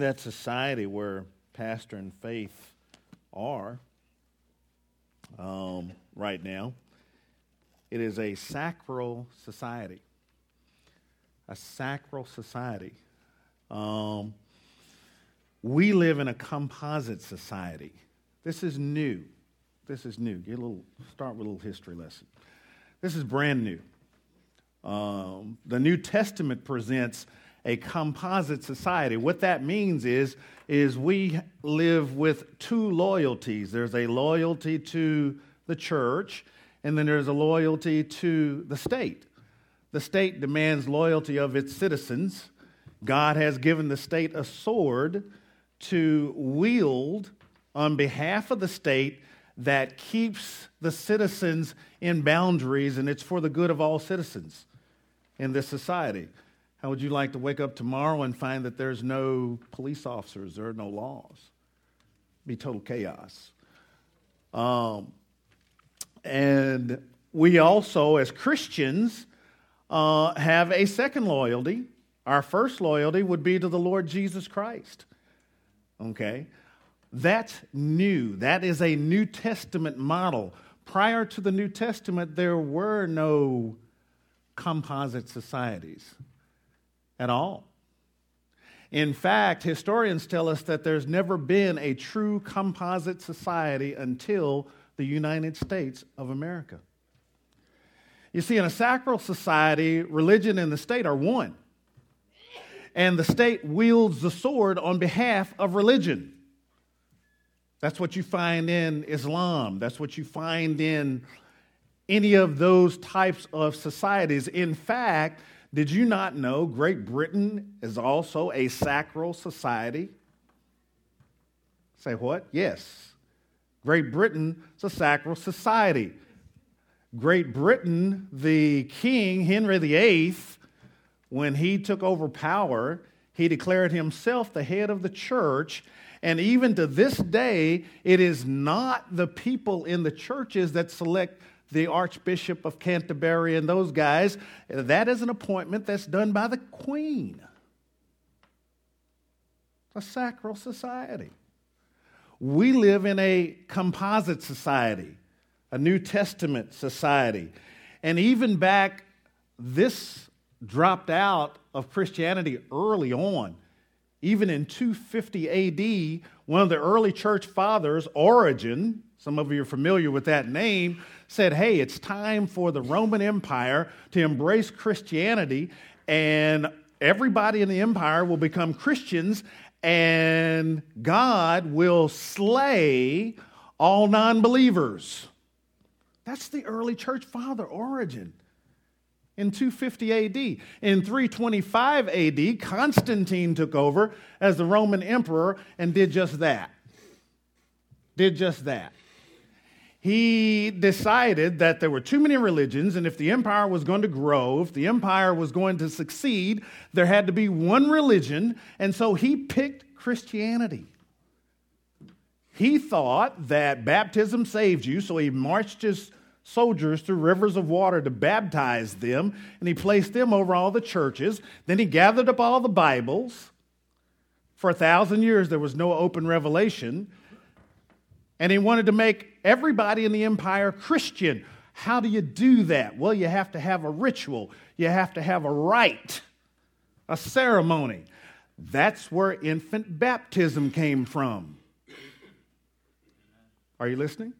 That society where pastor and faith are right now, it is a sacral society. A sacral society. We live in a composite society. This is new. Get a little start with a little history lesson. This is brand new. The New Testament presents a composite society. What that means is we live with two loyalties. There's a loyalty to the church, and then there's a loyalty to the state. The state demands loyalty of its citizens. God has given the state a sword to wield on behalf of the state that keeps the citizens in boundaries, and it's for the good of all citizens in this society. How would you like to wake up tomorrow and find that there's no police officers, there are no laws? It'd be total chaos. And we also, as Christians, have a second loyalty. Our first loyalty would be to the Lord Jesus Christ. Okay? That's new. That is a New Testament model. Prior to the New Testament, there were no composite societies at all. In fact, historians tell us that there's never been a true composite society until the United States of America. You see, in a sacral society, religion and the state are one. And the state wields the sword on behalf of religion. That's what you find in Islam. That's what you find in any of those types of societies. In fact, did you not know Great Britain is also a sacral society? Say what? Yes. Great Britain is a sacral society. Great Britain, the king, Henry VIII, when he took over power, he declared himself the head of the church. And even to this day, it is not the people in the churches that select the Archbishop of Canterbury and those guys. That is an appointment that's done by the Queen. A sacral society. We live in a composite society, a New Testament society. And even back, this dropped out of Christianity early on. Even in 250 AD, one of the early church fathers, Origen, some of you are familiar with that name, said, hey, it's time for the Roman Empire to embrace Christianity, and everybody in the empire will become Christians, and God will slay all non-believers. That's the early church father, Origen, in 250 A.D. In 325 A.D., Constantine took over as the Roman emperor and did just that. He decided that there were too many religions, and if the empire was going to grow, if the empire was going to succeed, there had to be one religion, and so he picked Christianity. He thought that baptism saved you, so he marched his soldiers through rivers of water to baptize them, and he placed them over all the churches. Then he gathered up all the Bibles. For 1,000 years, there was no open revelation. And he wanted to make everybody in the empire Christian. How do you do that? Well, you have to have a ritual. You have to have a rite, a ceremony. That's where infant baptism came from. Are you listening?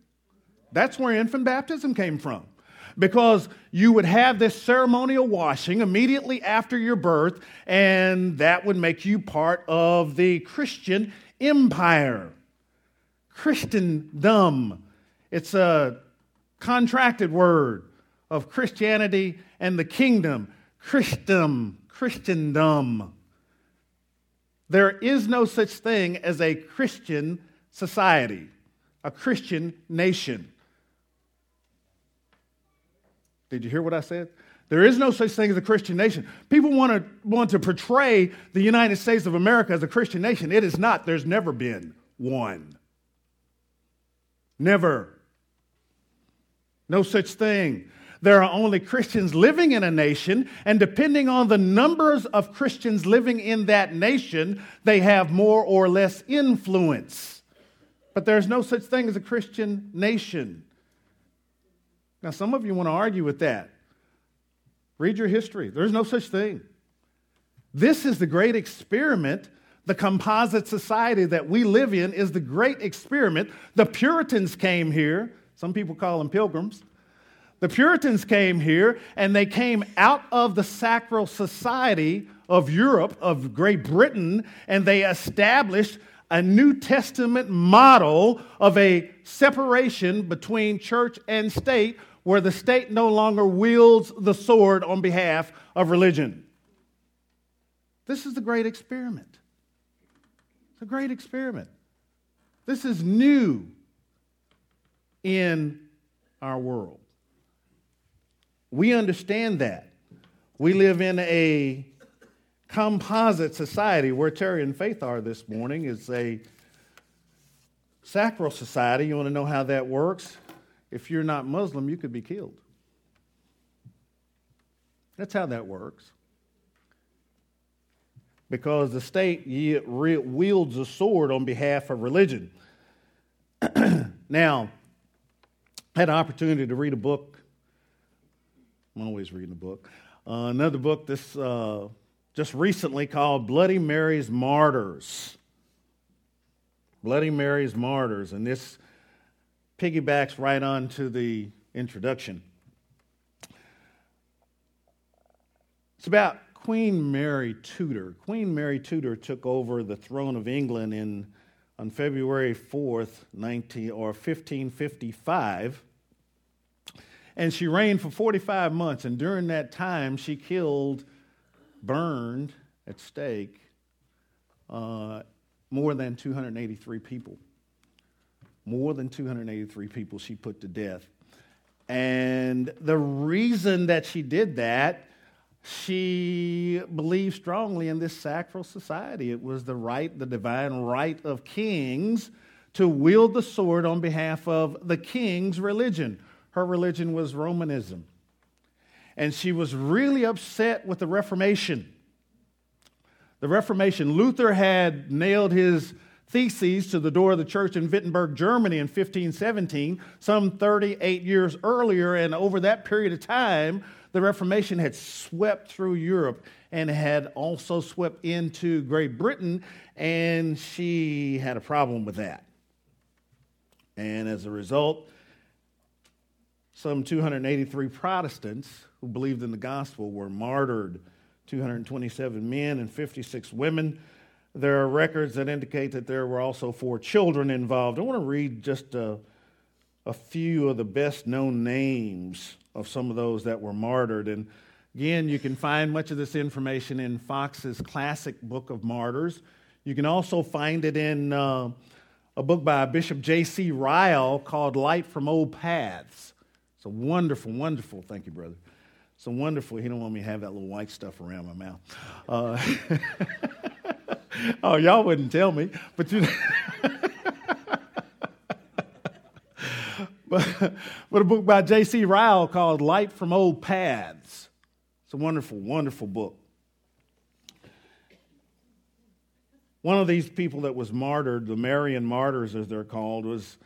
That's where infant baptism came from. Because you would have this ceremonial washing immediately after your birth, and that would make you part of the Christian empire. Christendom. It's a contracted word of Christianity and the kingdom. Christendom. There is no such thing as a Christian society, a Christian nation. Did you hear what I said? There is no such thing as a Christian nation. People want to portray the United States of America as a Christian nation. It is not. There's never been one. Never. No such thing. There are only Christians living in a nation, and depending on the numbers of Christians living in that nation, they have more or less influence. But there's no such thing as a Christian nation. Now, some of you want to argue with that. Read your history. There's no such thing. This is the great experiment. The composite society that we live in is the great experiment. The Puritans came here. Some people call them pilgrims. The Puritans came here, and they came out of the sacral society of Europe, of Great Britain, and they established a New Testament model of a separation between church and state, where the state no longer wields the sword on behalf of religion. This is the great experiment. It's a great experiment. This is new in our world. We understand that. We live in a composite society. Where Terry and Faith are this morning is a sacral society. You want to know how that works? If you're not Muslim, you could be killed. That's how that works. Because the state wields a sword on behalf of religion. Now, I had an opportunity to read a book. I'm always reading a book. Another book this just recently called Bloody Mary's Martyrs. Bloody Mary's Martyrs. And this piggybacks right on to the introduction. It's about Queen Mary Tudor. Queen Mary Tudor took over the throne of England on February 4th, 1555. And she reigned for 45 months, and during that time, she killed, burned at stake, more than 283 people. More than 283 people she put to death. And the reason that she did that, she believed strongly in this sacral society. It was the right, the divine right of kings to wield the sword on behalf of the king's religion. Her religion was Romanism. And she was really upset with the Reformation. The Reformation, Luther had nailed his theses to the door of the church in Wittenberg, Germany in 1517, some 38 years earlier, and over that period of time, the Reformation had swept through Europe and had also swept into Great Britain, and she had a problem with that. And as a result, some 283 Protestants who believed in the gospel were martyred, 227 men and 56 women. There are records that indicate that there were also 4 children involved. I want to read just a few of the best-known names of some of those that were martyred. And again, you can find much of this information in Fox's classic Book of Martyrs. You can also find it in a book by Bishop J.C. Ryle called Light from Old Paths. It's a wonderful, wonderful, thank you, brother. It's a wonderful, he don't want me to have that little white stuff around my mouth. Oh, y'all wouldn't tell me, but you know. But a book by J.C. Ryle called Light from Old Paths. It's a wonderful, wonderful book. One of these people that was martyred, the Marian martyrs as they're called, was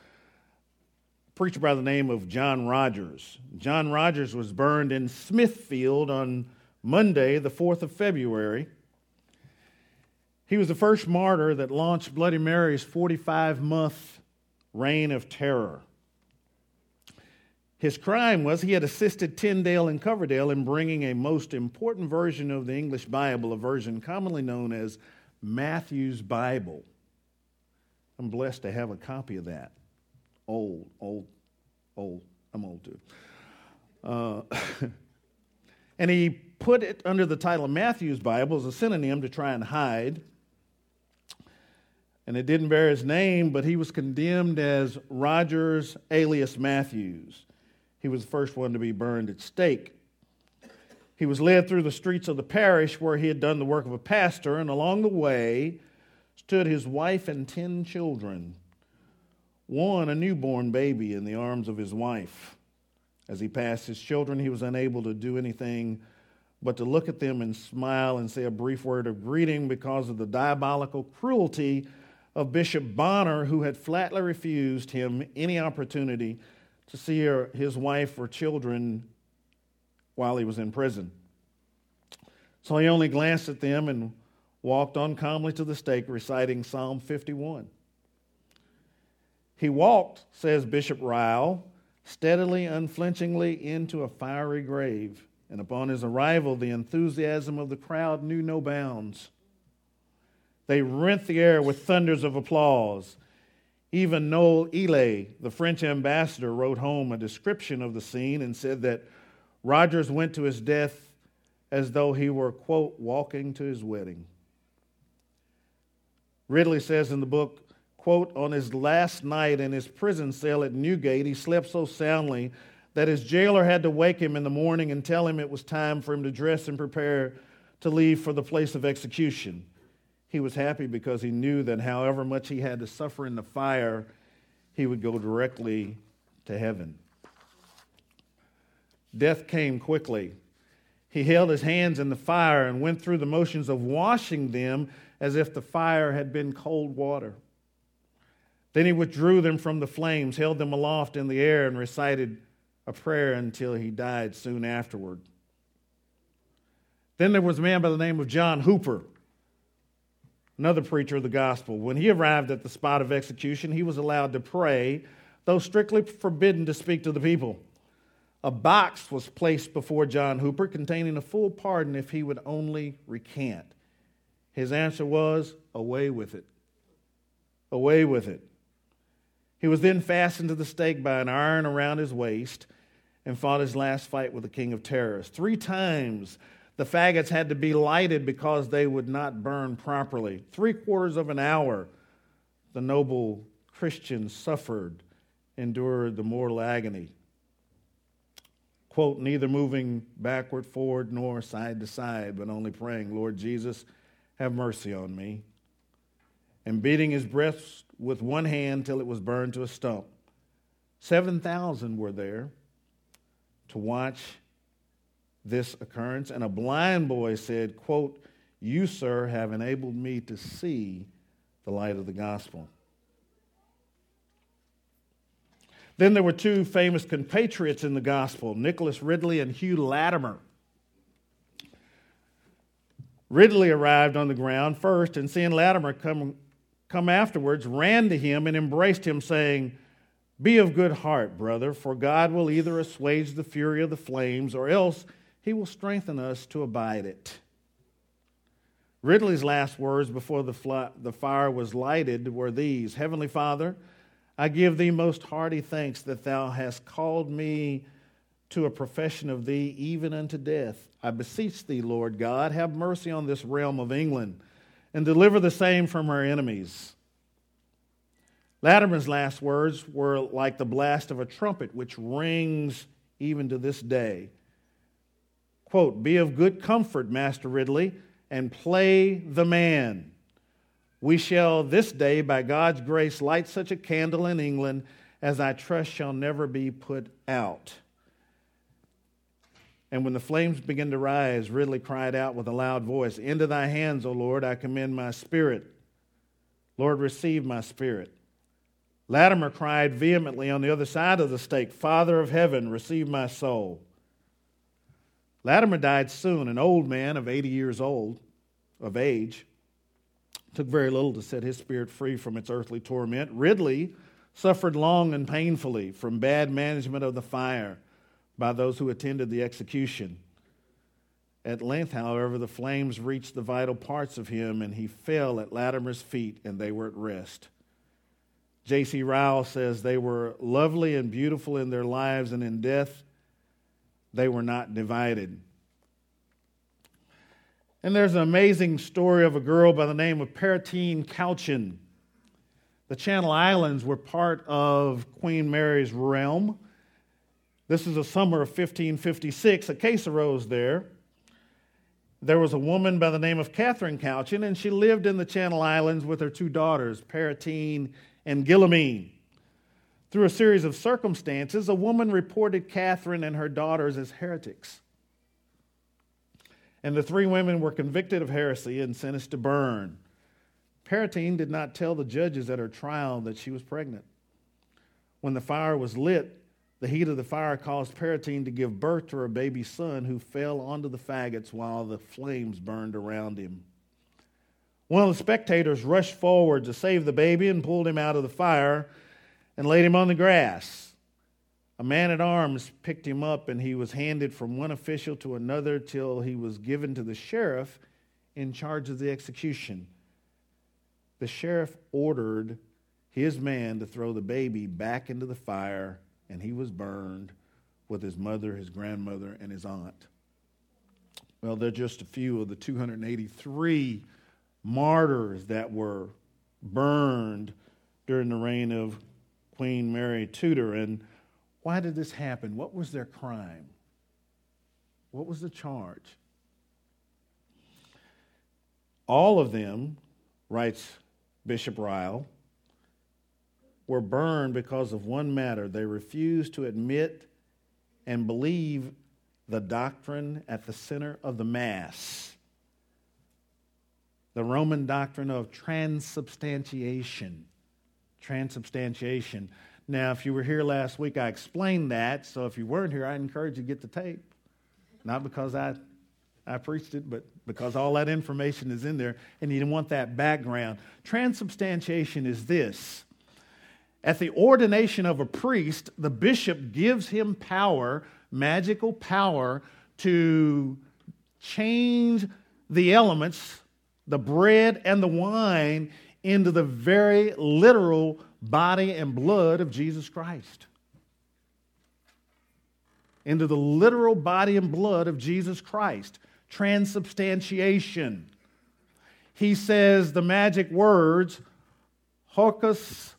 preacher by the name of John Rogers. John Rogers was burned in Smithfield on Monday, the 4th of February. He was the first martyr that launched Bloody Mary's 45-month reign of terror. His crime was he had assisted Tyndale and Coverdale in bringing a most important version of the English Bible, a version commonly known as Matthew's Bible, I'm blessed to have a copy of that. Old. I'm old, dude. And he put it under the title of Matthew's Bible as a synonym to try and hide. And it didn't bear his name, but he was condemned as Rogers alias Matthews. He was the first one to be burned at stake. He was led through the streets of the parish where he had done the work of a pastor, and along the way stood his wife and 10 children, one a newborn baby in the arms of his wife. As he passed his children, he was unable to do anything but to look at them and smile and say a brief word of greeting because of the diabolical cruelty of Bishop Bonner, who had flatly refused him any opportunity to see his wife or children while he was in prison. So he only glanced at them and walked on calmly to the stake, reciting Psalm 51. He walked, says Bishop Ryle, steadily, unflinchingly into a fiery grave, and upon his arrival, the enthusiasm of the crowd knew no bounds. They rent the air with thunders of applause. Even Noel Ely, the French ambassador, wrote home a description of the scene and said that Rogers went to his death as though he were, quote, walking to his wedding. Ridley says in the book, quote, on his last night in his prison cell at Newgate, he slept so soundly that his jailer had to wake him in the morning and tell him it was time for him to dress and prepare to leave for the place of execution. He was happy because he knew that however much he had to suffer in the fire, he would go directly to heaven. Death came quickly. He held his hands in the fire and went through the motions of washing them as if the fire had been cold water. Then he withdrew them from the flames, held them aloft in the air, and recited a prayer until he died soon afterward. Then there was a man by the name of John Hooper, another preacher of the gospel. When he arrived at the spot of execution, he was allowed to pray, though strictly forbidden to speak to the people. A box was placed before John Hooper containing a full pardon if he would only recant. His answer was, away with it. Away with it. He was then fastened to the stake by an iron around his waist and fought his last fight with the king of terrors. 3 times the faggots had to be lighted because they would not burn properly. 3/4 of an hour the noble Christian suffered, endured the mortal agony. Quote, neither moving backward, forward, nor side to side, but only praying, Lord Jesus, have mercy on me. And beating his breast with one hand till it was burned to a stump. 7,000 were there to watch this occurrence, and a blind boy said, quote, you, sir, have enabled me to see the light of the gospel. Then there were 2 famous compatriots in the gospel, Nicholas Ridley and Hugh Latimer. Ridley arrived on the ground first, and seeing Latimer come afterwards, ran to him and embraced him, saying, be of good heart, brother, for God will either assuage the fury of the flames, or else he will strengthen us to abide it. Ridley's last words before the fire was lighted were these, Heavenly Father, I give thee most hearty thanks that thou hast called me to a profession of thee even unto death. I beseech thee, Lord God, have mercy on this realm of England, and deliver the same from her enemies. Latimer's last words were like the blast of a trumpet, which rings even to this day. Quote, be of good comfort, Master Ridley, and play the man. We shall this day, by God's grace, light such a candle in England as I trust shall never be put out. And when the flames began to rise, Ridley cried out with a loud voice, into thy hands, O Lord, I commend my spirit. Lord, receive my spirit. Latimer cried vehemently on the other side of the stake, Father of heaven, receive my soul. Latimer died soon, an old man of 80 years old, of age. It took very little to set his spirit free from its earthly torment. Ridley suffered long and painfully from bad management of the fire by those who attended the execution. At length, however, the flames reached the vital parts of him, and he fell at Latimer's feet, and they were at rest. J.C. Ryle says they were lovely and beautiful in their lives, and in death they were not divided. And there's an amazing story of a girl by the name of Perotine Couchin. The Channel Islands were part of Queen Mary's realm. This is the summer of 1556. A case arose there. There was a woman by the name of Catherine Couchin, and she lived in the Channel Islands with her two daughters, Perotine and Guillemine. Through a series of circumstances, a woman reported Catherine and her daughters as heretics. And the three women were convicted of heresy and sentenced to burn. Perotine did not tell the judges at her trial that she was pregnant. When the fire was lit, the heat of the fire caused Perotine to give birth to her baby son, who fell onto the faggots while the flames burned around him. One of the spectators rushed forward to save the baby and pulled him out of the fire and laid him on the grass. A man at arms picked him up, and he was handed from one official to another till he was given to the sheriff in charge of the execution. The sheriff ordered his man to throw the baby back into the fire, and he was burned with his mother, his grandmother, and his aunt. Well, they're just a few of the 283 martyrs that were burned during the reign of Queen Mary Tudor. And why did this happen? What was their crime? What was the charge? All of them, writes Bishop Ryle, were burned because of one matter. They refused to admit and believe the doctrine at the center of the Mass, the Roman doctrine of transubstantiation. Transubstantiation. Now, if you were here last week, I explained that, so if you weren't here, I encourage you to get the tape. Not because I preached it, but because all that information is in there, and you didn't want that background. Transubstantiation is this. At the ordination of a priest, the bishop gives him power, magical power, to change the elements, the bread and the wine, into the very literal body and blood of Jesus Christ. Into the literal body and blood of Jesus Christ. Transubstantiation. He says the magic words, hocus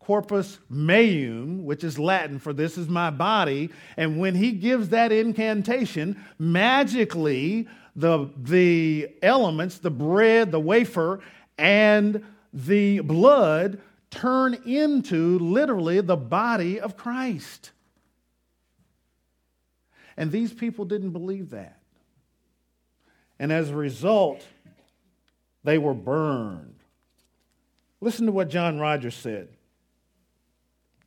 corpus meum, which is Latin for this is my body, and when he gives that incantation, magically the elements, the bread, the wafer, and the blood turn into literally the body of Christ. And these people didn't believe that. And as a result, they were burned. Listen to what John Rogers said.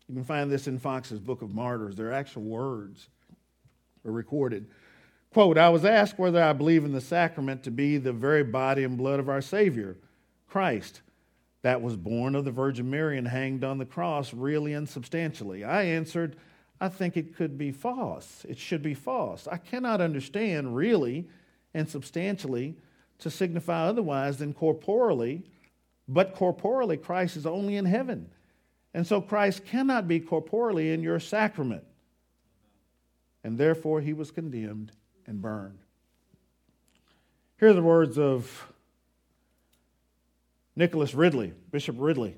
You can find this in Fox's Book of Martyrs. Their actual words are recorded. Quote, I was asked whether I believe in the sacrament to be the very body and blood of our Savior, Christ, that was born of the Virgin Mary and hanged on the cross really and substantially. I answered, I think it could be false. It should be false. I cannot understand really and substantially to signify otherwise than corporally, but corporally Christ is only in heaven. And so Christ cannot be corporally in your sacrament. And therefore he was condemned and burned. Here are the words of Nicholas Ridley, Bishop Ridley.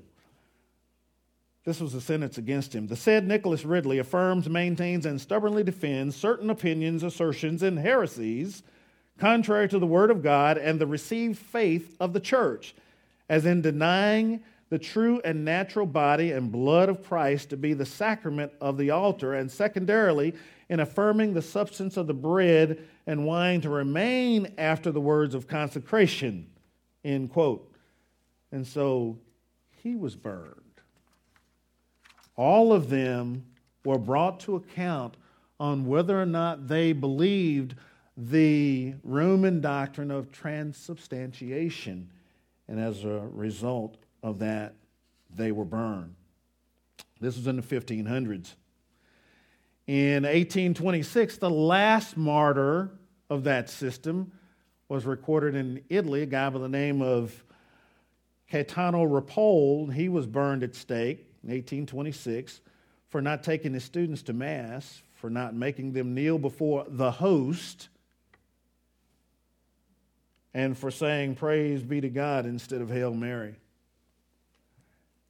This was the sentence against him. The said Nicholas Ridley affirms, maintains, and stubbornly defends certain opinions, assertions, and heresies contrary to the Word of God and the received faith of the Church, as in denying the true and natural body and blood of Christ to be the sacrament of the altar, and secondarily, in affirming the substance of the bread and wine to remain after the words of consecration, end quote. And so he was burned. All of them were brought to account on whether or not they believed the Roman doctrine of transubstantiation, and as a result of that, they were burned. This was in the 1500s. In 1826, the last martyr of that system was recorded in Italy, a guy by the name of Caetano Rapold, he was burned at stake in 1826 for not taking his students to Mass, for not making them kneel before the host, and for saying, "Praise be to God," instead of "Hail Mary."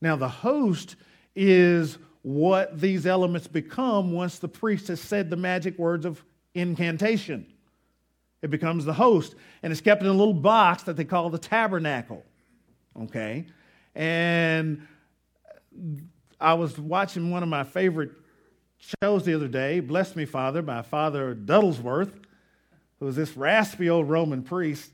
Now, the host is what these elements become once the priest has said the magic words of incantation. It becomes the host, and it's kept in a little box that they call the tabernacle. Okay? And I was watching one of my favorite shows the other day, Bless Me, Father, by Father Duddlesworth, who was this raspy old Roman priest.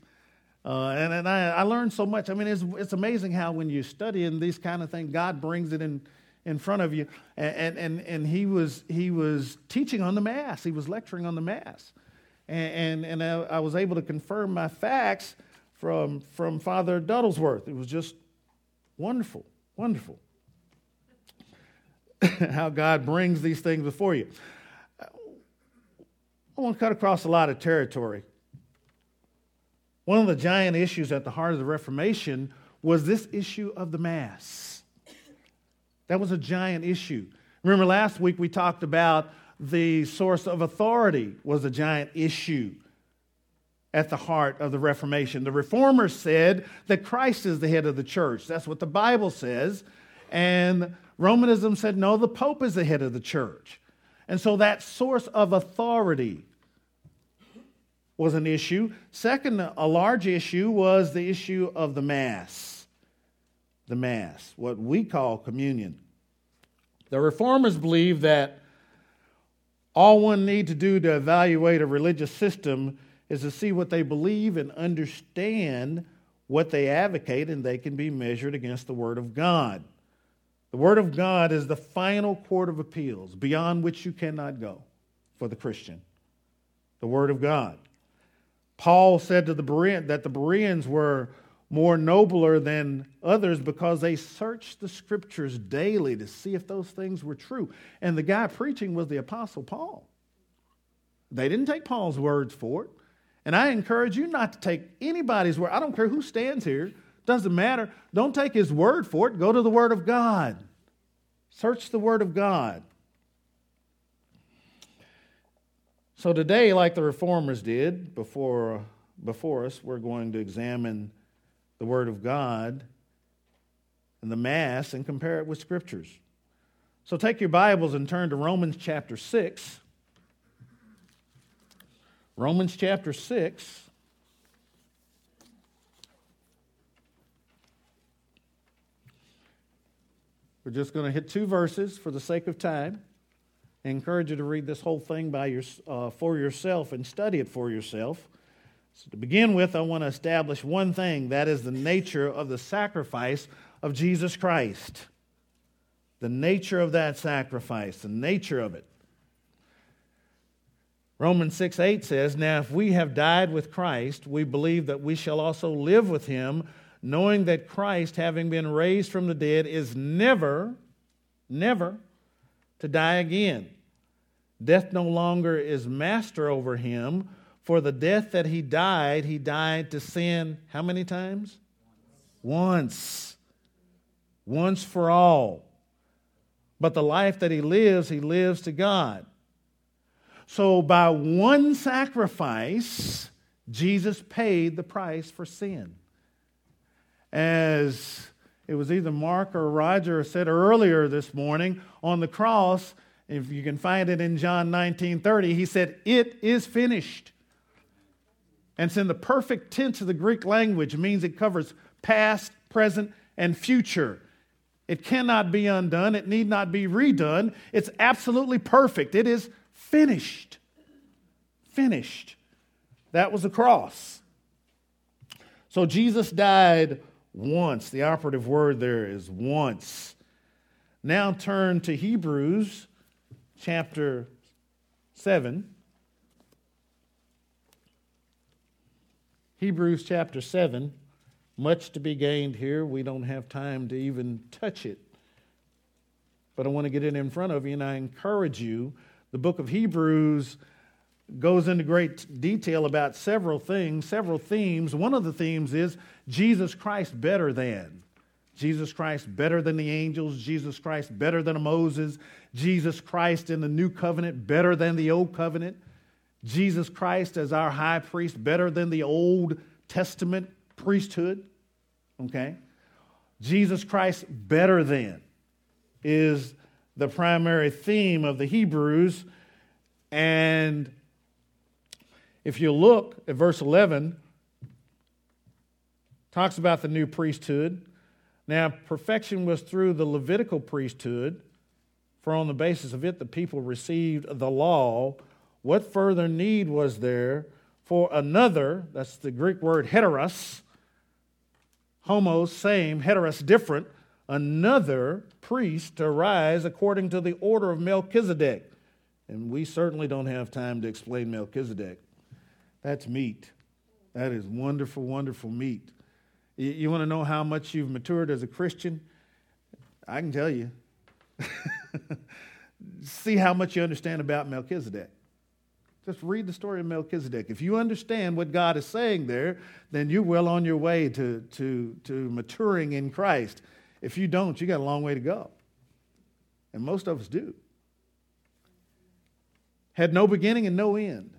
And I learned so much. I mean, it's amazing how when you study in these kind of things, God brings it in front of you. And he was teaching on the Mass. He was lecturing on the Mass. And I was able to confirm my facts from Father Duddlesworth. It was just wonderful, wonderful how God brings these things before you. I want to cut across a lot of territory. One of the giant issues at the heart of the Reformation was this issue of the Mass. That was a giant issue. Remember last week we talked about the source of authority was a giant issue at the heart of the Reformation. The Reformers said that Christ is the head of the church. That's what the Bible says. And Romanism said, no, the Pope is the head of the church. And so that source of authority was an issue. Second, a large issue was the issue of the Mass. The Mass, what we call communion. The Reformers believed that all one need to do to evaluate a religious system is to see what they believe and understand what they advocate, and they can be measured against the Word of God. The Word of God is the final court of appeals, beyond which you cannot go for the Christian. The Word of God. Paul said to the Bereans that the Bereans were more nobler than others because they searched the Scriptures daily to see if those things were true. And the guy preaching was the Apostle Paul. They didn't take Paul's words for it. And I encourage you not to take anybody's word. I don't care who stands here. Doesn't matter. Don't take his word for it. Go to the Word of God. Search the Word of God. So today, like the Reformers did before us, we're going to examine the Word of God and the Mass and compare it with Scriptures. So take your Bibles and turn to Romans chapter 6. Romans chapter 6. We're just going to hit two verses for the sake of time. I encourage you to read this whole thing for yourself and study it for yourself. So to begin with, I want to establish one thing. That is the nature of the sacrifice of Jesus Christ. The nature of that sacrifice. The nature of it. Romans 6:8 says, "Now if we have died with Christ, we believe that we shall also live with him, knowing that Christ, having been raised from the dead, is never to die again. Death no longer is master over him, for the death that he died to sin how many times? Once. Once for all. But the life that he lives to God." So by one sacrifice, Jesus paid the price for sin. As it was either Mark or Roger said earlier this morning, on the cross, if you can find it in John 19:30, he said, "It is finished." And it's in the perfect tense of the Greek language. It means it covers past, present, and future. It cannot be undone. It need not be redone. It's absolutely perfect. It is finished. Finished. That was the cross. So Jesus died once. The operative word there is once. Now turn to Hebrews chapter 7. Hebrews chapter 7. Much to be gained here. We don't have time to even touch it. But I want to get it in front of you, and I encourage you. The book of Hebrews goes into great detail about several things, several themes. One of the themes is Jesus Christ better than. Jesus Christ better than the angels, Jesus Christ better than Moses, Jesus Christ in the new covenant better than the old covenant, Jesus Christ as our high priest better than the Old Testament priesthood, okay? Jesus Christ better than is the primary theme of the Hebrews. And if you look at verse 11, talks about the new priesthood. Now, perfection was through the Levitical priesthood, for on the basis of it the people received the law. What further need was there for another, that's the Greek word heteros, homos, same, heteros, different, another priest to rise according to the order of Melchizedek? And we certainly don't have time to explain Melchizedek. That's meat. That is wonderful, wonderful meat. You want to know how much you've matured as a Christian? I can tell you. See how much you understand about Melchizedek. Just read the story of Melchizedek. If you understand what God is saying there, then you're well on your way to maturing in Christ. If you don't, you got a long way to go. And most of us do. Had no beginning and no end.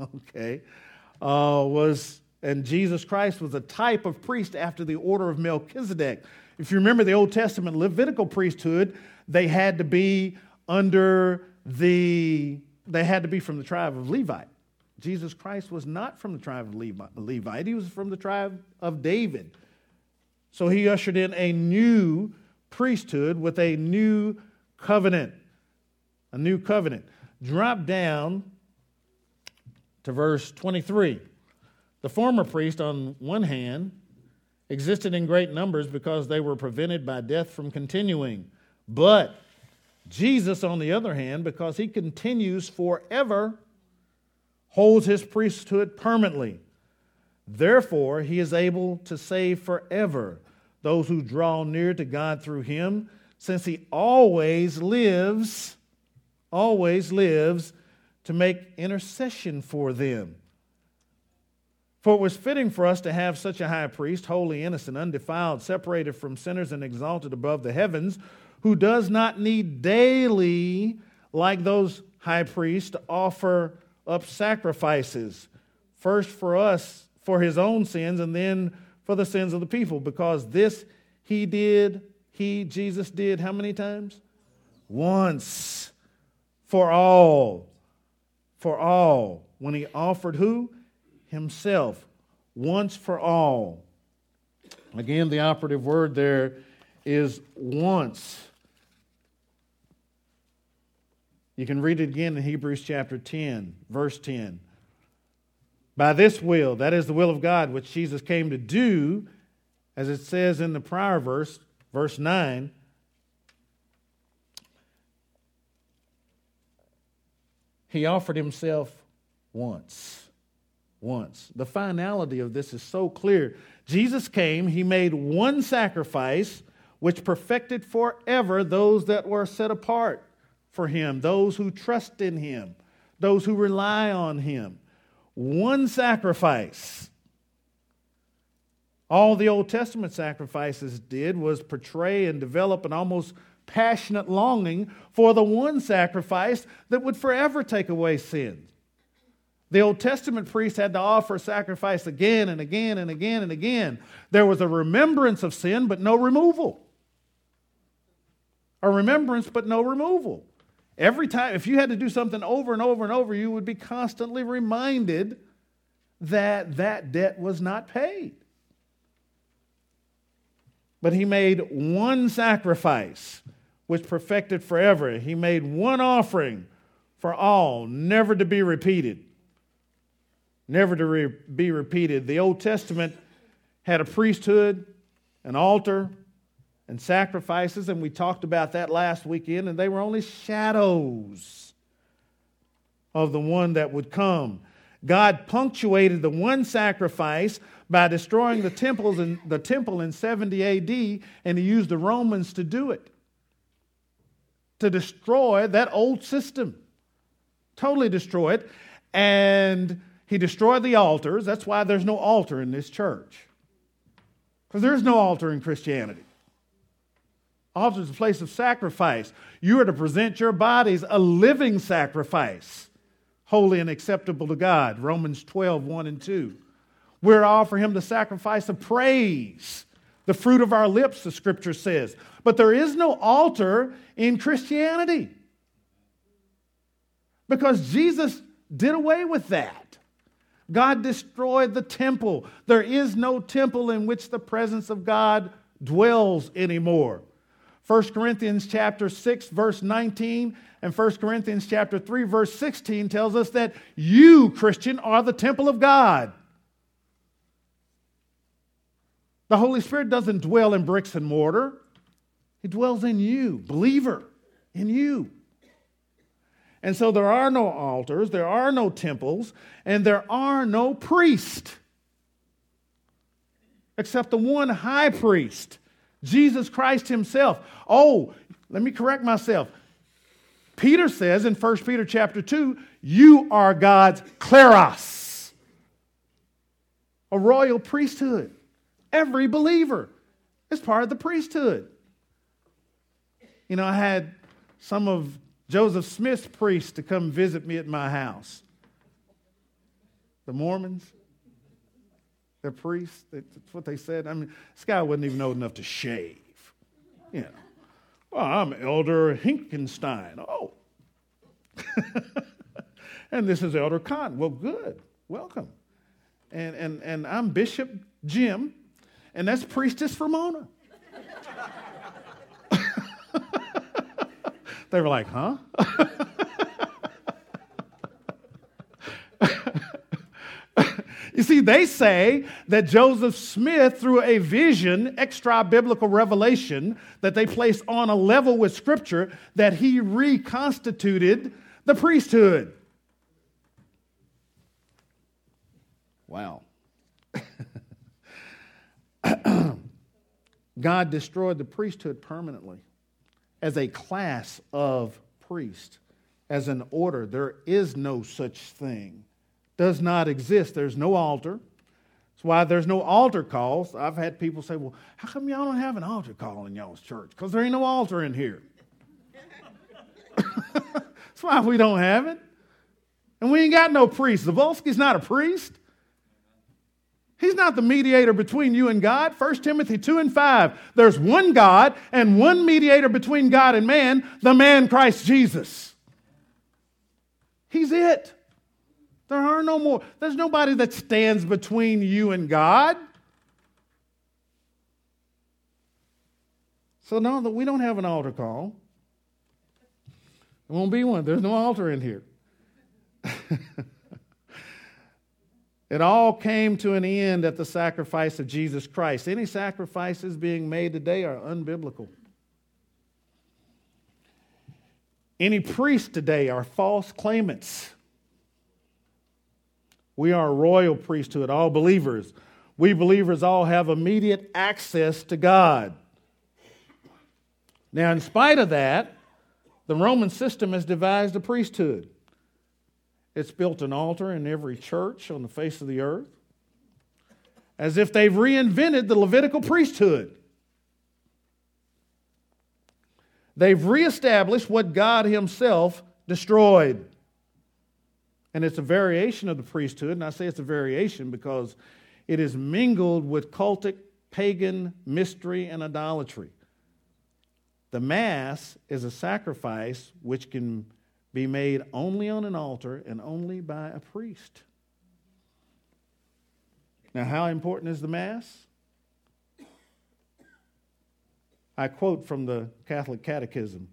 Okay. And Jesus Christ was a type of priest after the order of Melchizedek. If you remember the Old Testament Levitical priesthood, they had to be from the tribe of Levi. Jesus Christ was not from the tribe of Levi. He was from the tribe of David. So he ushered in a new priesthood with a new covenant. A new covenant. Drop down to verse 23. The former priest, on one hand, existed in great numbers because they were prevented by death from continuing. But Jesus, on the other hand, because he continues forever, holds his priesthood permanently. Therefore, he is able to save forever those who draw near to God through him, since he always lives to make intercession for them. For it was fitting for us to have such a high priest, holy, innocent, undefiled, separated from sinners and exalted above the heavens, who does not need daily, like those high priests, to offer up sacrifices, first for us, for his own sins, and then for the sins of the people, because this Jesus did how many times? Once for all, when he offered who? Himself, once for all. Again, the operative word there is once. You can read it again in Hebrews chapter 10, verse 10. By this will, that is the will of God, which Jesus came to do, as it says in the prior verse, verse 9, he offered himself once. The finality of this is so clear. Jesus came, he made one sacrifice, which perfected forever those that were set apart for him, those who trust in him, those who rely on him. One sacrifice. All the Old Testament sacrifices did was portray and develop an almost passionate longing for the one sacrifice that would forever take away sins. The Old Testament priests had to offer sacrifice again and again and again and again. There was a remembrance of sin, but no removal. A remembrance, but no removal. Every time, if you had to do something over and over and over, you would be constantly reminded that debt was not paid. But he made one sacrifice, which perfected forever. He made one offering for all, never to be repeated. Never to be repeated. The Old Testament had a priesthood, an altar, and sacrifices, and we talked about that last weekend, and they were only shadows of the one that would come. God punctuated the one sacrifice by destroying the temple in 70 AD, and he used the Romans to do it, to destroy that old system, totally destroy it, and he destroyed the altars. That's why there's no altar in this church. Because there's no altar in Christianity. Altar is a place of sacrifice. You are to present your bodies a living sacrifice, holy and acceptable to God. Romans 12, 1 and 2. We're to offer him the sacrifice of praise, the fruit of our lips, the scripture says. But there is no altar in Christianity. Because Jesus did away with that. God destroyed the temple. There is no temple in which the presence of God dwells anymore. 1 Corinthians chapter 6, verse 19, and 1 Corinthians chapter 3, verse 16 tells us that you, Christian, are the temple of God. The Holy Spirit doesn't dwell in bricks and mortar. He dwells in you, believer, in you. And so there are no altars, there are no temples, and there are no priests, except the one high priest, Jesus Christ himself. Oh, let me correct myself. Peter says in 1 Peter chapter 2, you are God's kleros, a royal priesthood. Every believer is part of the priesthood. You know, I had some of Joseph Smith's priests to come visit me at my house. The Mormons, they're priests, that's what they said. I mean, this guy wasn't even old enough to shave. You know, well, I'm Elder Hinkenstein. Oh. And this is Elder Kahn. Well, good. Welcome. And I'm Bishop Jim. And that's Priestess Ramona. They were like, huh? You see, they say that Joseph Smith, through a vision, extra-biblical revelation, that they place on a level with Scripture, that he reconstituted the priesthood. Wow. God destroyed the priesthood permanently. As a class of priests, as an order, there is no such thing. Does not exist. There's no altar. That's why there's no altar calls. I've had people say, well, how come y'all don't have an altar call in y'all's church? Because there ain't no altar in here. That's why we don't have it. And we ain't got no priest. Zabolski's not a priest. He's not the mediator between you and God. 1 Timothy 2 and 5. There's one God and one mediator between God and man, the man Christ Jesus. He's it. There are no more. There's nobody that stands between you and God. So no, we don't have an altar call. There won't be one. There's no altar in here. It all came to an end at the sacrifice of Jesus Christ. Any sacrifices being made today are unbiblical. Any priests today are false claimants. We are a royal priesthood, all believers. We believers all have immediate access to God. Now, in spite of that, the Roman system has devised a priesthood. It's built an altar in every church on the face of the earth, as if they've reinvented the Levitical priesthood. They've reestablished what God himself destroyed. And it's a variation of the priesthood, and I say it's a variation because it is mingled with cultic, pagan, mystery, and idolatry. The Mass is a sacrifice which can be made only on an altar and only by a priest. Now, how important is the Mass? I quote from the Catholic Catechism,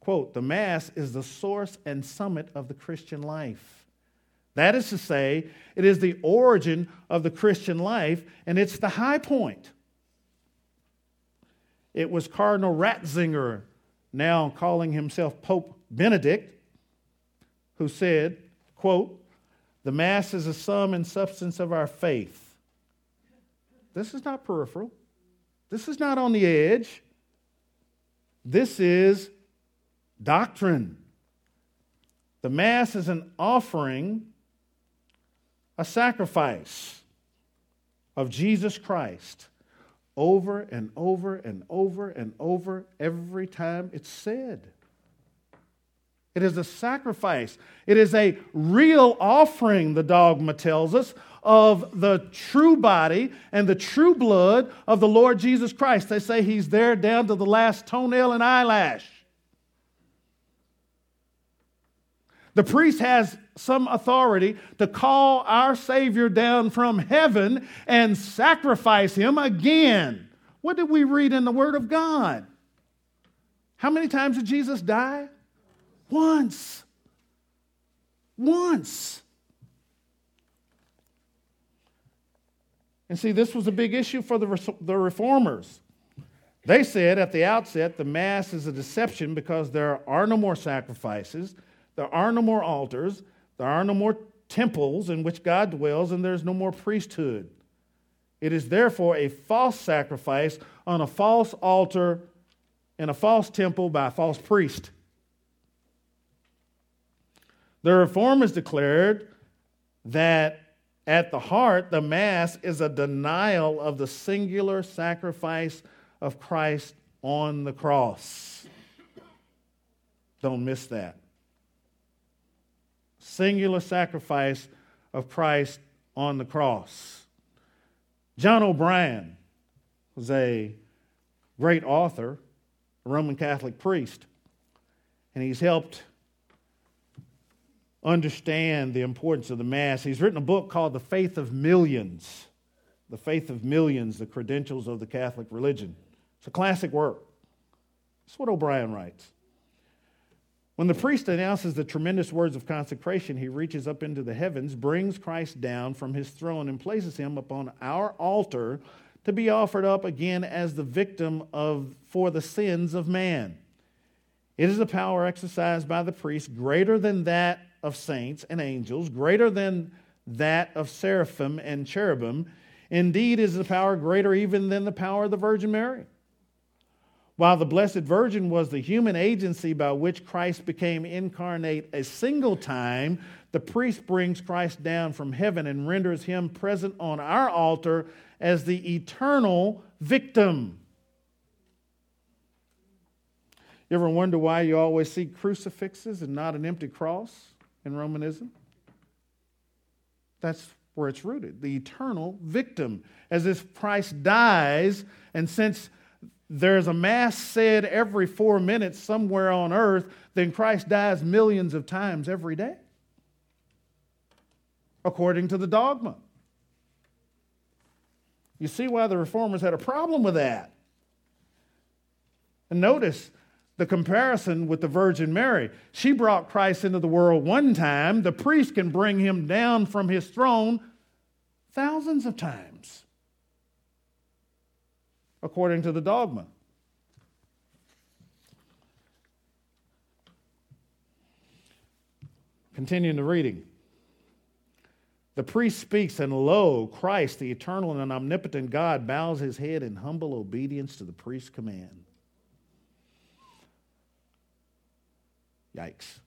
quote, "The Mass is the source and summit of the Christian life. That is to say, it is the origin of the Christian life, and it's the high point." It was Cardinal Ratzinger, now calling himself Pope Benedict, who said, quote, "The Mass is the sum and substance of our faith." This is not peripheral. This is not on the edge. This is doctrine. The Mass is an offering, a sacrifice of Jesus Christ, over and over and over and over every time it's said. It is a sacrifice. It is a real offering, the dogma tells us, of the true body and the true blood of the Lord Jesus Christ. They say he's there down to the last toenail and eyelash. The priest has some authority to call our Savior down from heaven and sacrifice him again. What did we read in the Word of God? How many times did Jesus die? Once. Once. And see, this was a big issue for the reformers. They said at the outset, the Mass is a deception because there are no more sacrifices, there are no more altars, there are no more temples in which God dwells, and there's no more priesthood. It is therefore a false sacrifice on a false altar in a false temple by a false priest. The reformers declared that at the heart, the Mass is a denial of the singular sacrifice of Christ on the cross. Don't miss that. Singular sacrifice of Christ on the cross. John O'Brien was a great author, a Roman Catholic priest, and he's helped understand the importance of the Mass. He's written a book called The Faith of Millions. The Faith of Millions, The Credentials of the Catholic Religion. It's a classic work. That's what O'Brien writes. When the priest announces the tremendous words of consecration, he reaches up into the heavens, brings Christ down from his throne, and places him upon our altar to be offered up again as the victim for the sins of man. It is a power exercised by the priest greater than that of saints and angels, greater than that of seraphim and cherubim. Indeed, is the power greater even than the power of the Virgin Mary. While the Blessed Virgin was the human agency by which Christ became incarnate a single time, the priest brings Christ down from heaven and renders him present on our altar as the eternal victim. You ever wonder why you always see crucifixes and not an empty cross in Romanism? That's where it's rooted, the eternal victim. As if Christ dies, and since there's a Mass said every 4 minutes somewhere on earth, then Christ dies millions of times every day, according to the dogma. You see why the reformers had a problem with that. And notice the comparison with the Virgin Mary. She brought Christ into the world one time. The priest can bring him down from his throne thousands of times, according to the dogma. Continuing the reading. The priest speaks, and lo, Christ, the eternal and omnipotent God, bows his head in humble obedience to the priest's command. Yikes.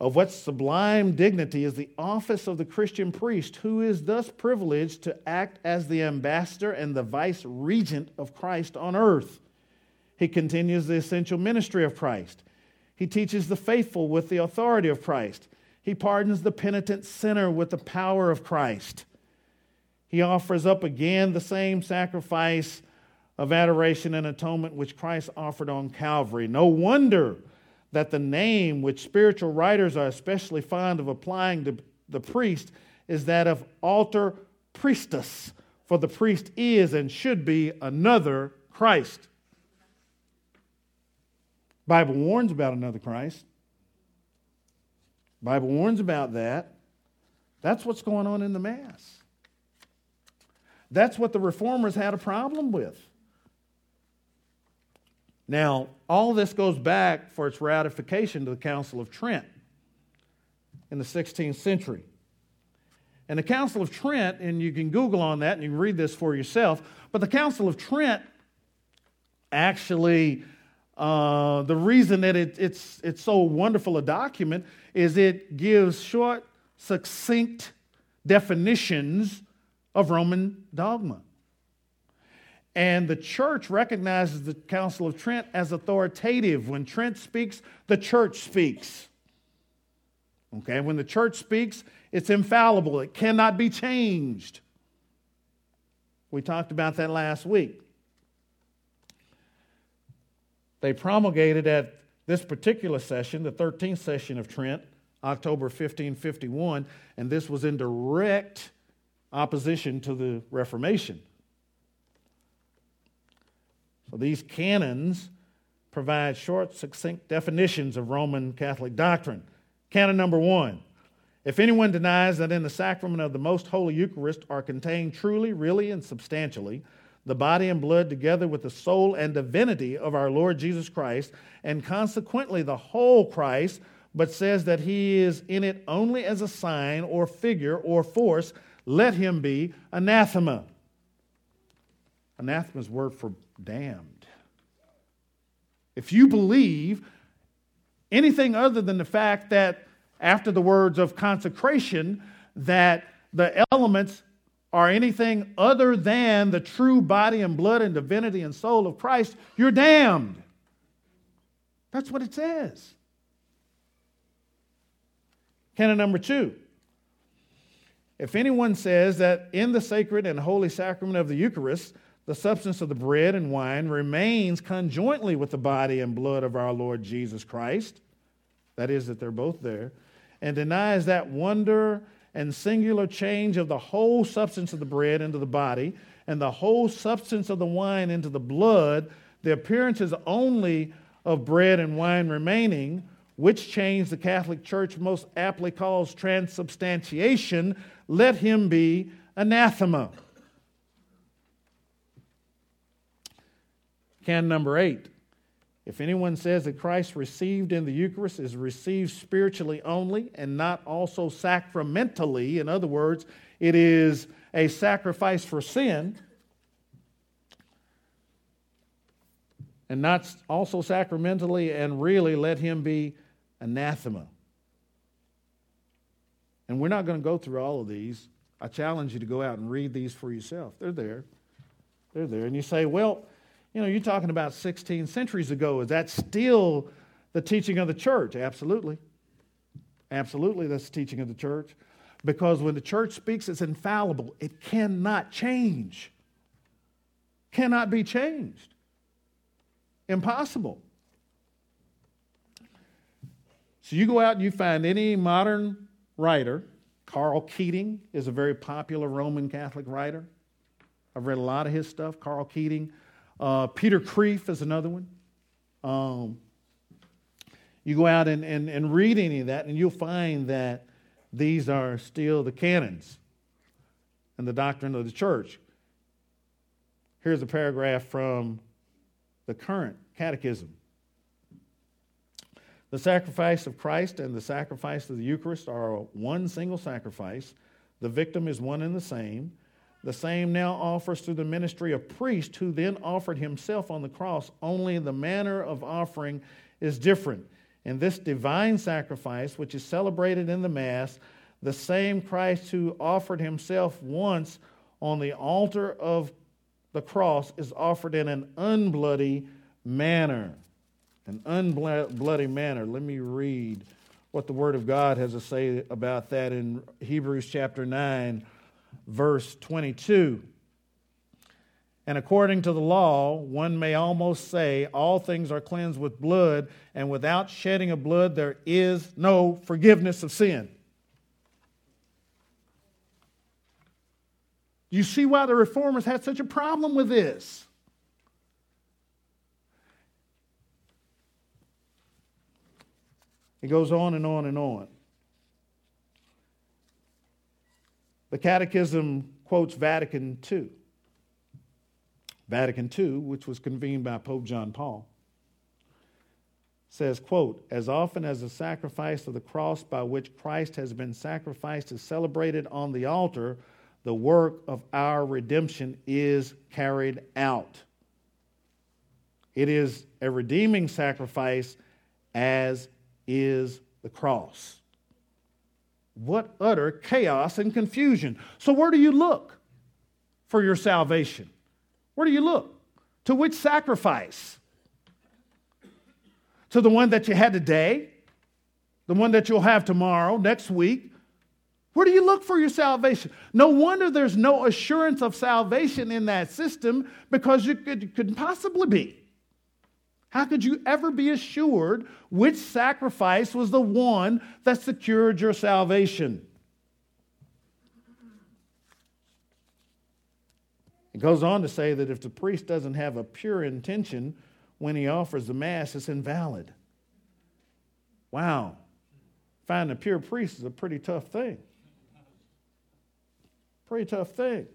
Of what sublime dignity is the office of the Christian priest, who is thus privileged to act as the ambassador and the vice-regent of Christ on earth. He continues the essential ministry of Christ. He teaches the faithful with the authority of Christ. He pardons the penitent sinner with the power of Christ. He offers up again the same sacrifice of adoration and atonement which Christ offered on Calvary. No wonder that the name which spiritual writers are especially fond of applying to the priest is that of altar priestess, for the priest is and should be another Christ. Bible warns about another Christ. Bible warns about that. That's what's going on in the Mass. That's what the reformers had a problem with. Now, all this goes back for its ratification to the Council of Trent in the 16th century. And the Council of Trent, and you can Google on that and you can read this for yourself, but the Council of Trent actually, the reason that it's so wonderful a document is it gives short, succinct definitions of Roman dogma. And the church recognizes the Council of Trent as authoritative. When Trent speaks, the church speaks. Okay, when the church speaks, it's infallible. It cannot be changed. We talked about that last week. They promulgated at this particular session, the 13th session of Trent, October 1551, and this was in direct opposition to the Reformation. So these canons provide short, succinct definitions of Roman Catholic doctrine. Canon number 1, if anyone denies that in the sacrament of the Most Holy Eucharist are contained truly, really, and substantially the body and blood together with the soul and divinity of our Lord Jesus Christ, and consequently the whole Christ, but says that he is in it only as a sign or figure or force, let him be anathema. Anathema is word for damned. If you believe anything other than the fact that after the words of consecration that the elements are anything other than the true body and blood and divinity and soul of Christ, you're damned. That's what it says. Canon number 2. If anyone says that in the sacred and holy sacrament of the Eucharist, the substance of the bread and wine remains conjointly with the body and blood of our Lord Jesus Christ, that is, that they're both there, and denies that wonder and singular change of the whole substance of the bread into the body and the whole substance of the wine into the blood, the appearances only of bread and wine remaining, which change the Catholic Church most aptly calls transubstantiation, let him be anathema. Canon number 8, if anyone says that Christ received in the Eucharist is received spiritually only and not also sacramentally, in other words, it is a sacrifice for sin and not also sacramentally and really, let him be anathema. And we're not going to go through all of these. I challenge you to go out and read these for yourself. They're there. They're there. And you say, well, you know, you're talking about 16 centuries ago. Is that still the teaching of the church? Absolutely. Absolutely, that's the teaching of the church. Because when the church speaks, it's infallible. It cannot change. Cannot be changed. Impossible. So you go out and you find any modern writer. Carl Keating is a very popular Roman Catholic writer. I've read a lot of his stuff. Carl Keating. Peter Kreef is another one. You go out and read any of that, and you'll find that these are still the canons and the doctrine of the church. Here's a paragraph from the current catechism. The sacrifice of Christ and the sacrifice of the Eucharist are one single sacrifice. The victim is one and the same. The same now offers through the ministry of priests who then offered himself on the cross, only the manner of offering is different. In this divine sacrifice, which is celebrated in the Mass, the same Christ who offered himself once on the altar of the cross is offered in an unbloody manner. An unbloody manner. Let me read what the Word of God has to say about that in Hebrews chapter 9. Verse 22, and according to the law, one may almost say, all things are cleansed with blood, and without shedding of blood there is no forgiveness of sin. You see why the Reformers had such a problem with this. It goes on and on and on. The Catechism quotes Vatican II. Vatican II, which was convened by Pope John Paul, says, quote, as often as the sacrifice of the cross by which Christ has been sacrificed is celebrated on the altar, the work of our redemption is carried out. It is a redeeming sacrifice, as is the cross. What utter chaos and confusion. So where do you look for your salvation? Where do you look? To which sacrifice? To the one that you had today? The one that you'll have tomorrow, next week? Where do you look for your salvation? No wonder there's no assurance of salvation in that system, because it couldn't possibly be. How could you ever be assured which sacrifice was the one that secured your salvation? It goes on to say that if the priest doesn't have a pure intention when he offers the Mass, it's invalid. Wow. Finding a pure priest is a pretty tough thing. Pretty tough thing.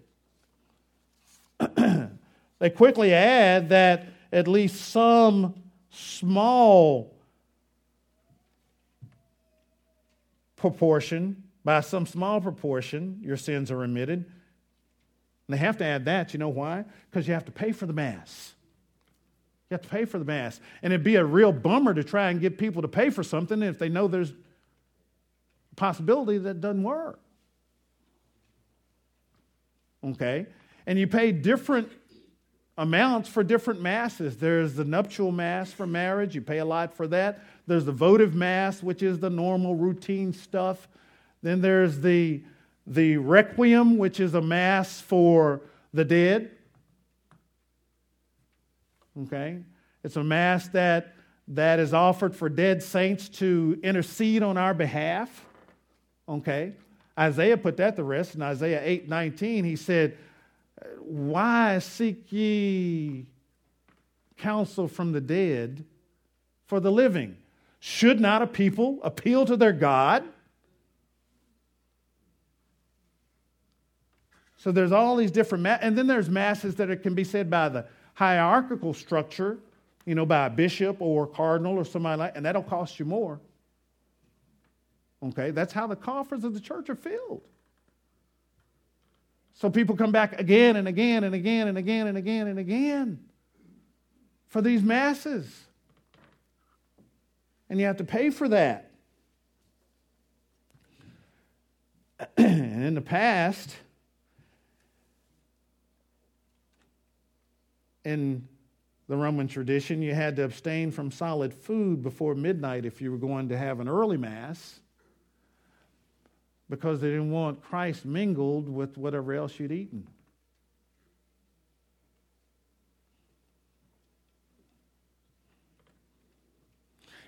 They quickly add that at least some small proportion, by some small proportion, your sins are remitted. And they have to add that. You know why? Because you have to pay for the Mass. You have to pay for the Mass. And it'd be a real bummer to try and get people to pay for something if they know there's a possibility that it doesn't work. Okay? And you pay different amounts for different masses. There's the nuptial mass for marriage. You pay a lot for that. There's the votive mass, which is the normal routine stuff. Then there's the requiem, which is a mass for the dead. Okay? It's a mass that is offered for dead saints to intercede on our behalf. Okay? Isaiah put that to rest. In Isaiah 8:19, he said, "Why seek ye counsel from the dead for the living? Should not a people appeal to their God?" So there's all these different masses. And then there's masses that can be said by the hierarchical structure, you know, by a bishop or a cardinal or somebody like that, and that'll cost you more. Okay, that's how the coffers of the church are filled. So people come back again and again and again and again and again and again for these masses. And you have to pay for that. And in the past, in the Roman tradition, you had to abstain from solid food before midnight if you were going to have an early Mass, because they didn't want Christ mingled with whatever else you'd eaten.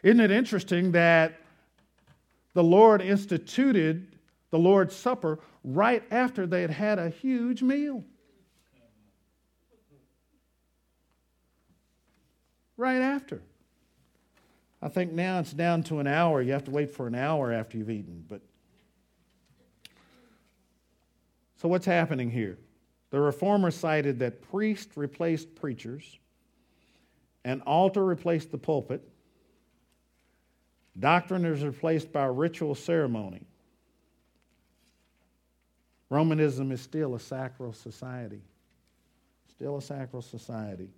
Isn't it interesting that the Lord instituted the Lord's Supper right after they had had a huge meal? Right after. I think now it's down to an hour. You have to wait for an hour after you've eaten, but so what's happening here? The Reformers cited that priest replaced preachers, an altar replaced the pulpit, doctrine is replaced by ritual ceremony. Romanism is still a sacral society. Still a sacral society.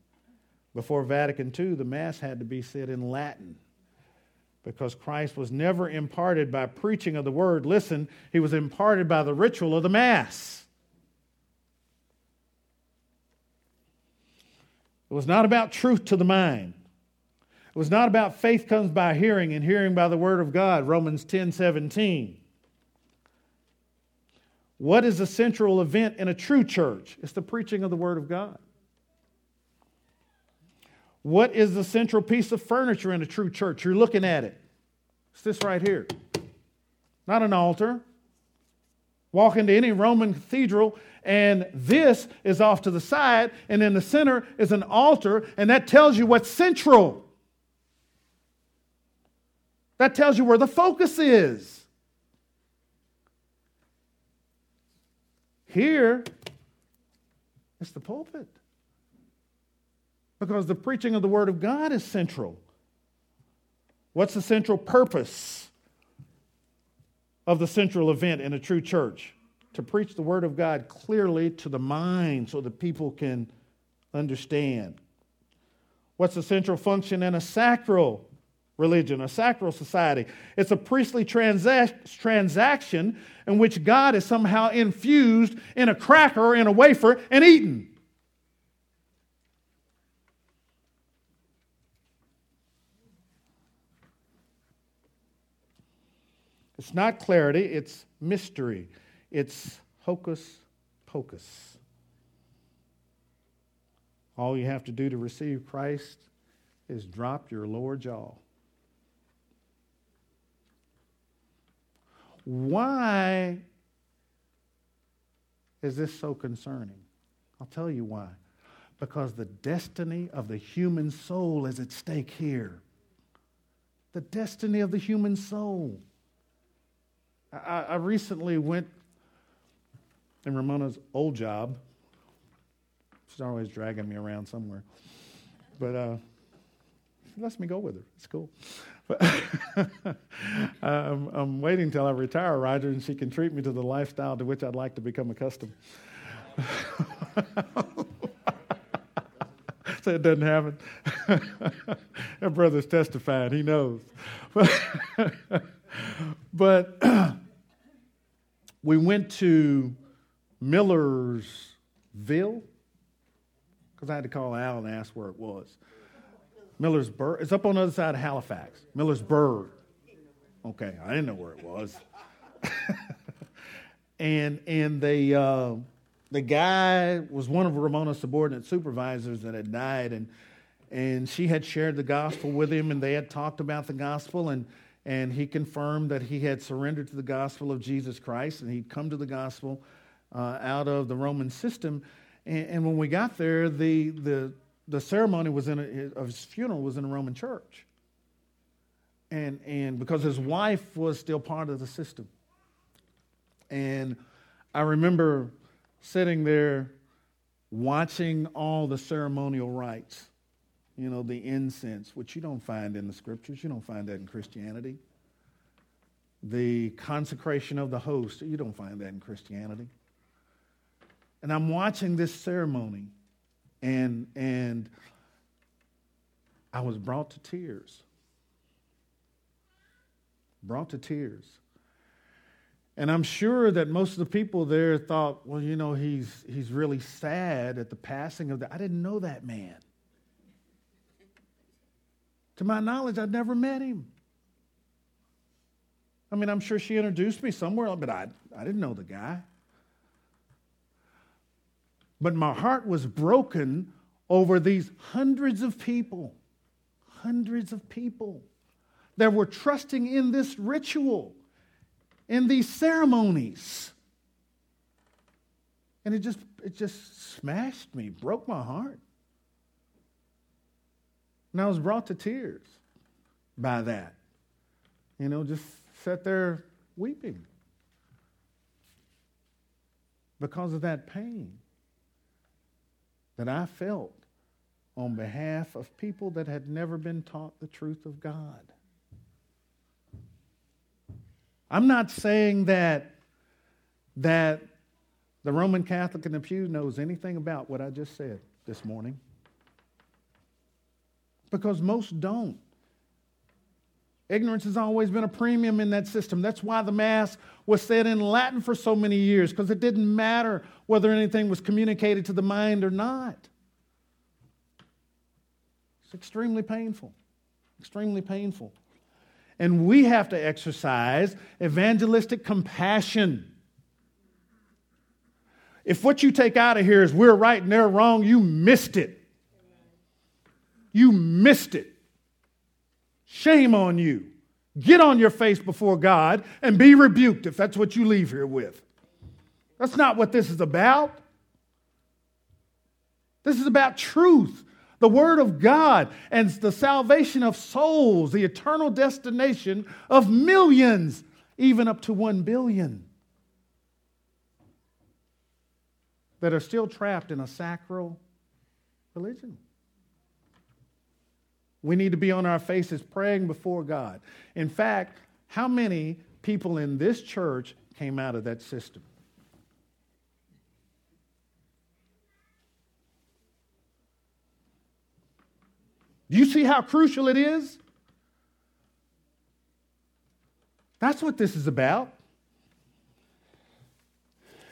Before Vatican II, the Mass had to be said in Latin, because Christ was never imparted by preaching of the word. Listen, he was imparted by the ritual of the Mass. It was not about truth to the mind. It was not about faith comes by hearing, and hearing by the word of God, Romans 10:17. What is the central event in a true church? It's the preaching of the word of God. What is the central piece of furniture in a true church? You're looking at it. It's this right here. Not an altar. Walk into any Roman cathedral, and this is off to the side, and in the center is an altar, and that tells you what's central. That tells you where the focus is. Here, it's the pulpit, because the preaching of the Word of God is central. What's the central purpose of the central event in a true church? To preach the Word of God clearly to the mind so that people can understand. What's the central function in a sacral religion, a sacral society? It's a priestly transaction in which God is somehow infused in a cracker or in a wafer and eaten. It's not clarity, it's mystery. It's hocus pocus. All you have to do to receive Christ is drop your lower jaw. Why is this so concerning? I'll tell you why. Because the destiny of the human soul is at stake here. The destiny of the human soul. I recently went, in Ramona's old job, she's always dragging me around somewhere, but she lets me go with her. It's cool. But I'm waiting till I retire, Roger, and she can treat me to the lifestyle to which I'd like to become accustomed. So it doesn't happen. That brother's testifying. He knows. But we went to Millersville, because I had to call Al and ask where it was. Millersburg. It's up on the other side of Halifax. Millersburg. Okay, I didn't know where it was. And the guy was one of Ramona's subordinate supervisors that had died, and she had shared the gospel with him, and they had talked about the gospel, and he confirmed that he had surrendered to the gospel of Jesus Christ, and he'd come to the gospel out of the Roman system. And when we got there, the ceremony was of his funeral was in a Roman church. And because his wife was still part of the system. And I remember sitting there watching all the ceremonial rites. You know, the incense, which you don't find in the scriptures. You don't find that in Christianity. The consecration of the host. You don't find that in Christianity. And I'm watching this ceremony, and I was brought to tears. Brought to tears. And I'm sure that most of the people there thought, well, you know, he's really sad at the passing of the... I didn't know that man. To my knowledge, I'd never met him. I mean, I'm sure she introduced me somewhere, but I didn't know the guy. But my heart was broken over these hundreds of people that were trusting in this ritual, in these ceremonies. And it just smashed me, broke my heart. And I was brought to tears by that. You know, just sat there weeping because of that pain that I felt on behalf of people that had never been taught the truth of God. I'm not saying that the Roman Catholic in the pew knows anything about what I just said this morning, because most don't. Ignorance has always been a premium in that system. That's why the Mass was said in Latin for so many years, because it didn't matter whether anything was communicated to the mind or not. It's extremely painful. Extremely painful. And we have to exercise evangelistic compassion. If what you take out of here is we're right and they're wrong, you missed it. You missed it. Shame on you. Get on your face before God and be rebuked if that's what you leave here with. That's not what this is about. This is about truth, the Word of God, and the salvation of souls, the eternal destination of millions, even up to 1 billion, that are still trapped in a sacral religion. We need to be on our faces praying before God. In fact, how many people in this church came out of that system? Do you see how crucial it is? That's what this is about.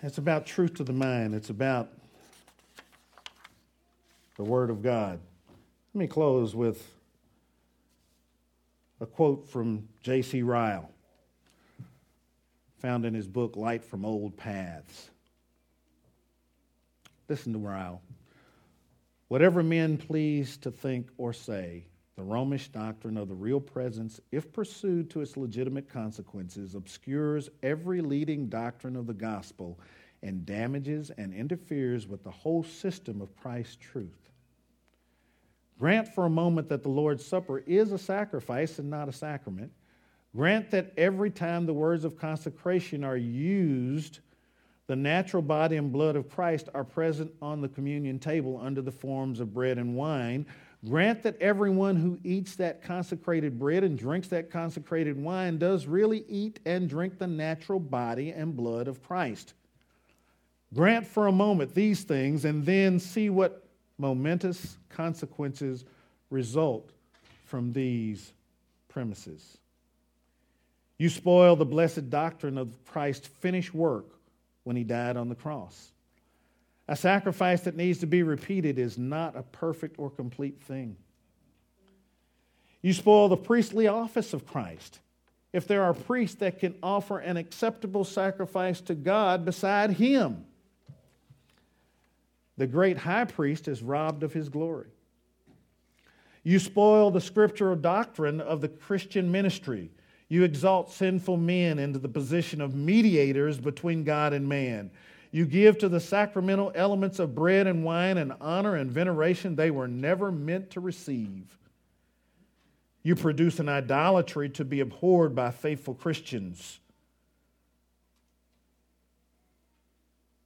It's about truth to the mind. It's about the Word of God. Let me close with a quote from J.C. Ryle. found in his book, Light from Old Paths. Listen to Ryle. Whatever men please to think or say, the Romish doctrine of the real presence, if pursued to its legitimate consequences, obscures every leading doctrine of the gospel and damages and interferes with the whole system of Christ's truth. Grant for a moment that the Lord's Supper is a sacrifice and not a sacrament. Grant that every time the words of consecration are used, the natural body and blood of Christ are present on the communion table under the forms of bread and wine. Grant that everyone who eats that consecrated bread and drinks that consecrated wine does really eat and drink the natural body and blood of Christ. Grant for a moment these things and then see what momentous consequences result from these premises. You spoil the blessed doctrine of Christ's finished work when he died on the cross. A sacrifice that needs to be repeated is not a perfect or complete thing. You spoil the priestly office of Christ if there are priests that can offer an acceptable sacrifice to God beside him. The great high priest is robbed of his glory. You spoil the scriptural doctrine of the Christian ministry. You exalt sinful men into the position of mediators between God and man. You give to the sacramental elements of bread and wine an honor and veneration they were never meant to receive. You produce an idolatry to be abhorred by faithful Christians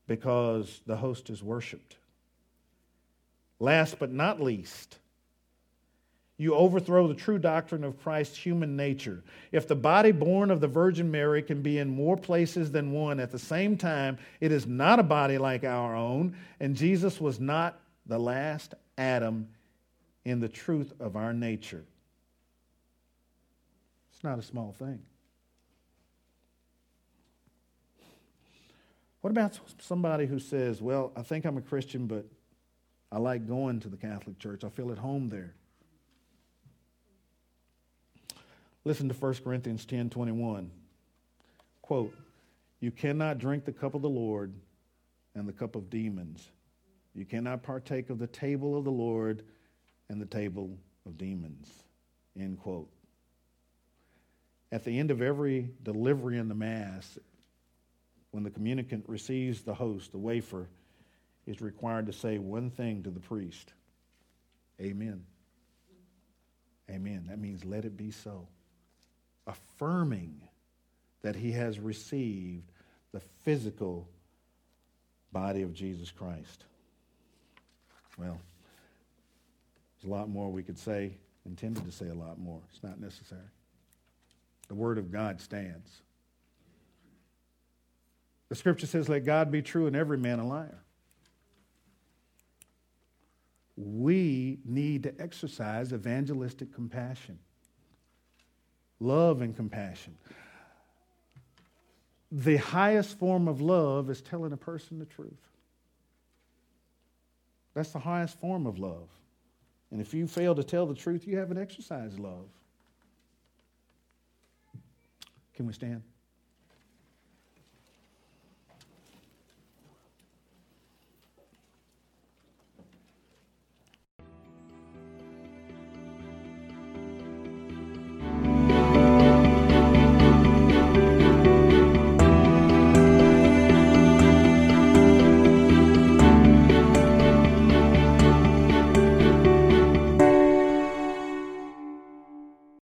because the host is worshiped. Last but not least, you overthrow the true doctrine of Christ's human nature. If the body born of the Virgin Mary can be in more places than one at the same time, it is not a body like our own, and Jesus was not the last Adam in the truth of our nature. It's not a small thing. What about somebody who says, well, I think I'm a Christian, but I like going to the Catholic Church. I feel at home there. Listen to 1 Corinthians 10:21. Quote, you cannot drink the cup of the Lord and the cup of demons. You cannot partake of the table of the Lord and the table of demons. End quote. At the end of every delivery in the Mass, when the communicant receives the host, the wafer is required to say one thing to the priest. Amen. Amen. That means let it be so. Affirming that he has received the physical body of Jesus Christ. Well, there's a lot more we could say, intended to say a lot more. It's not necessary. The Word of God stands. The Scripture says, let God be true and every man a liar. We need to exercise evangelistic compassion. Love and compassion. The highest form of love is telling a person the truth. That's the highest form of love. And if you fail to tell the truth, you haven't exercised love. Can we stand?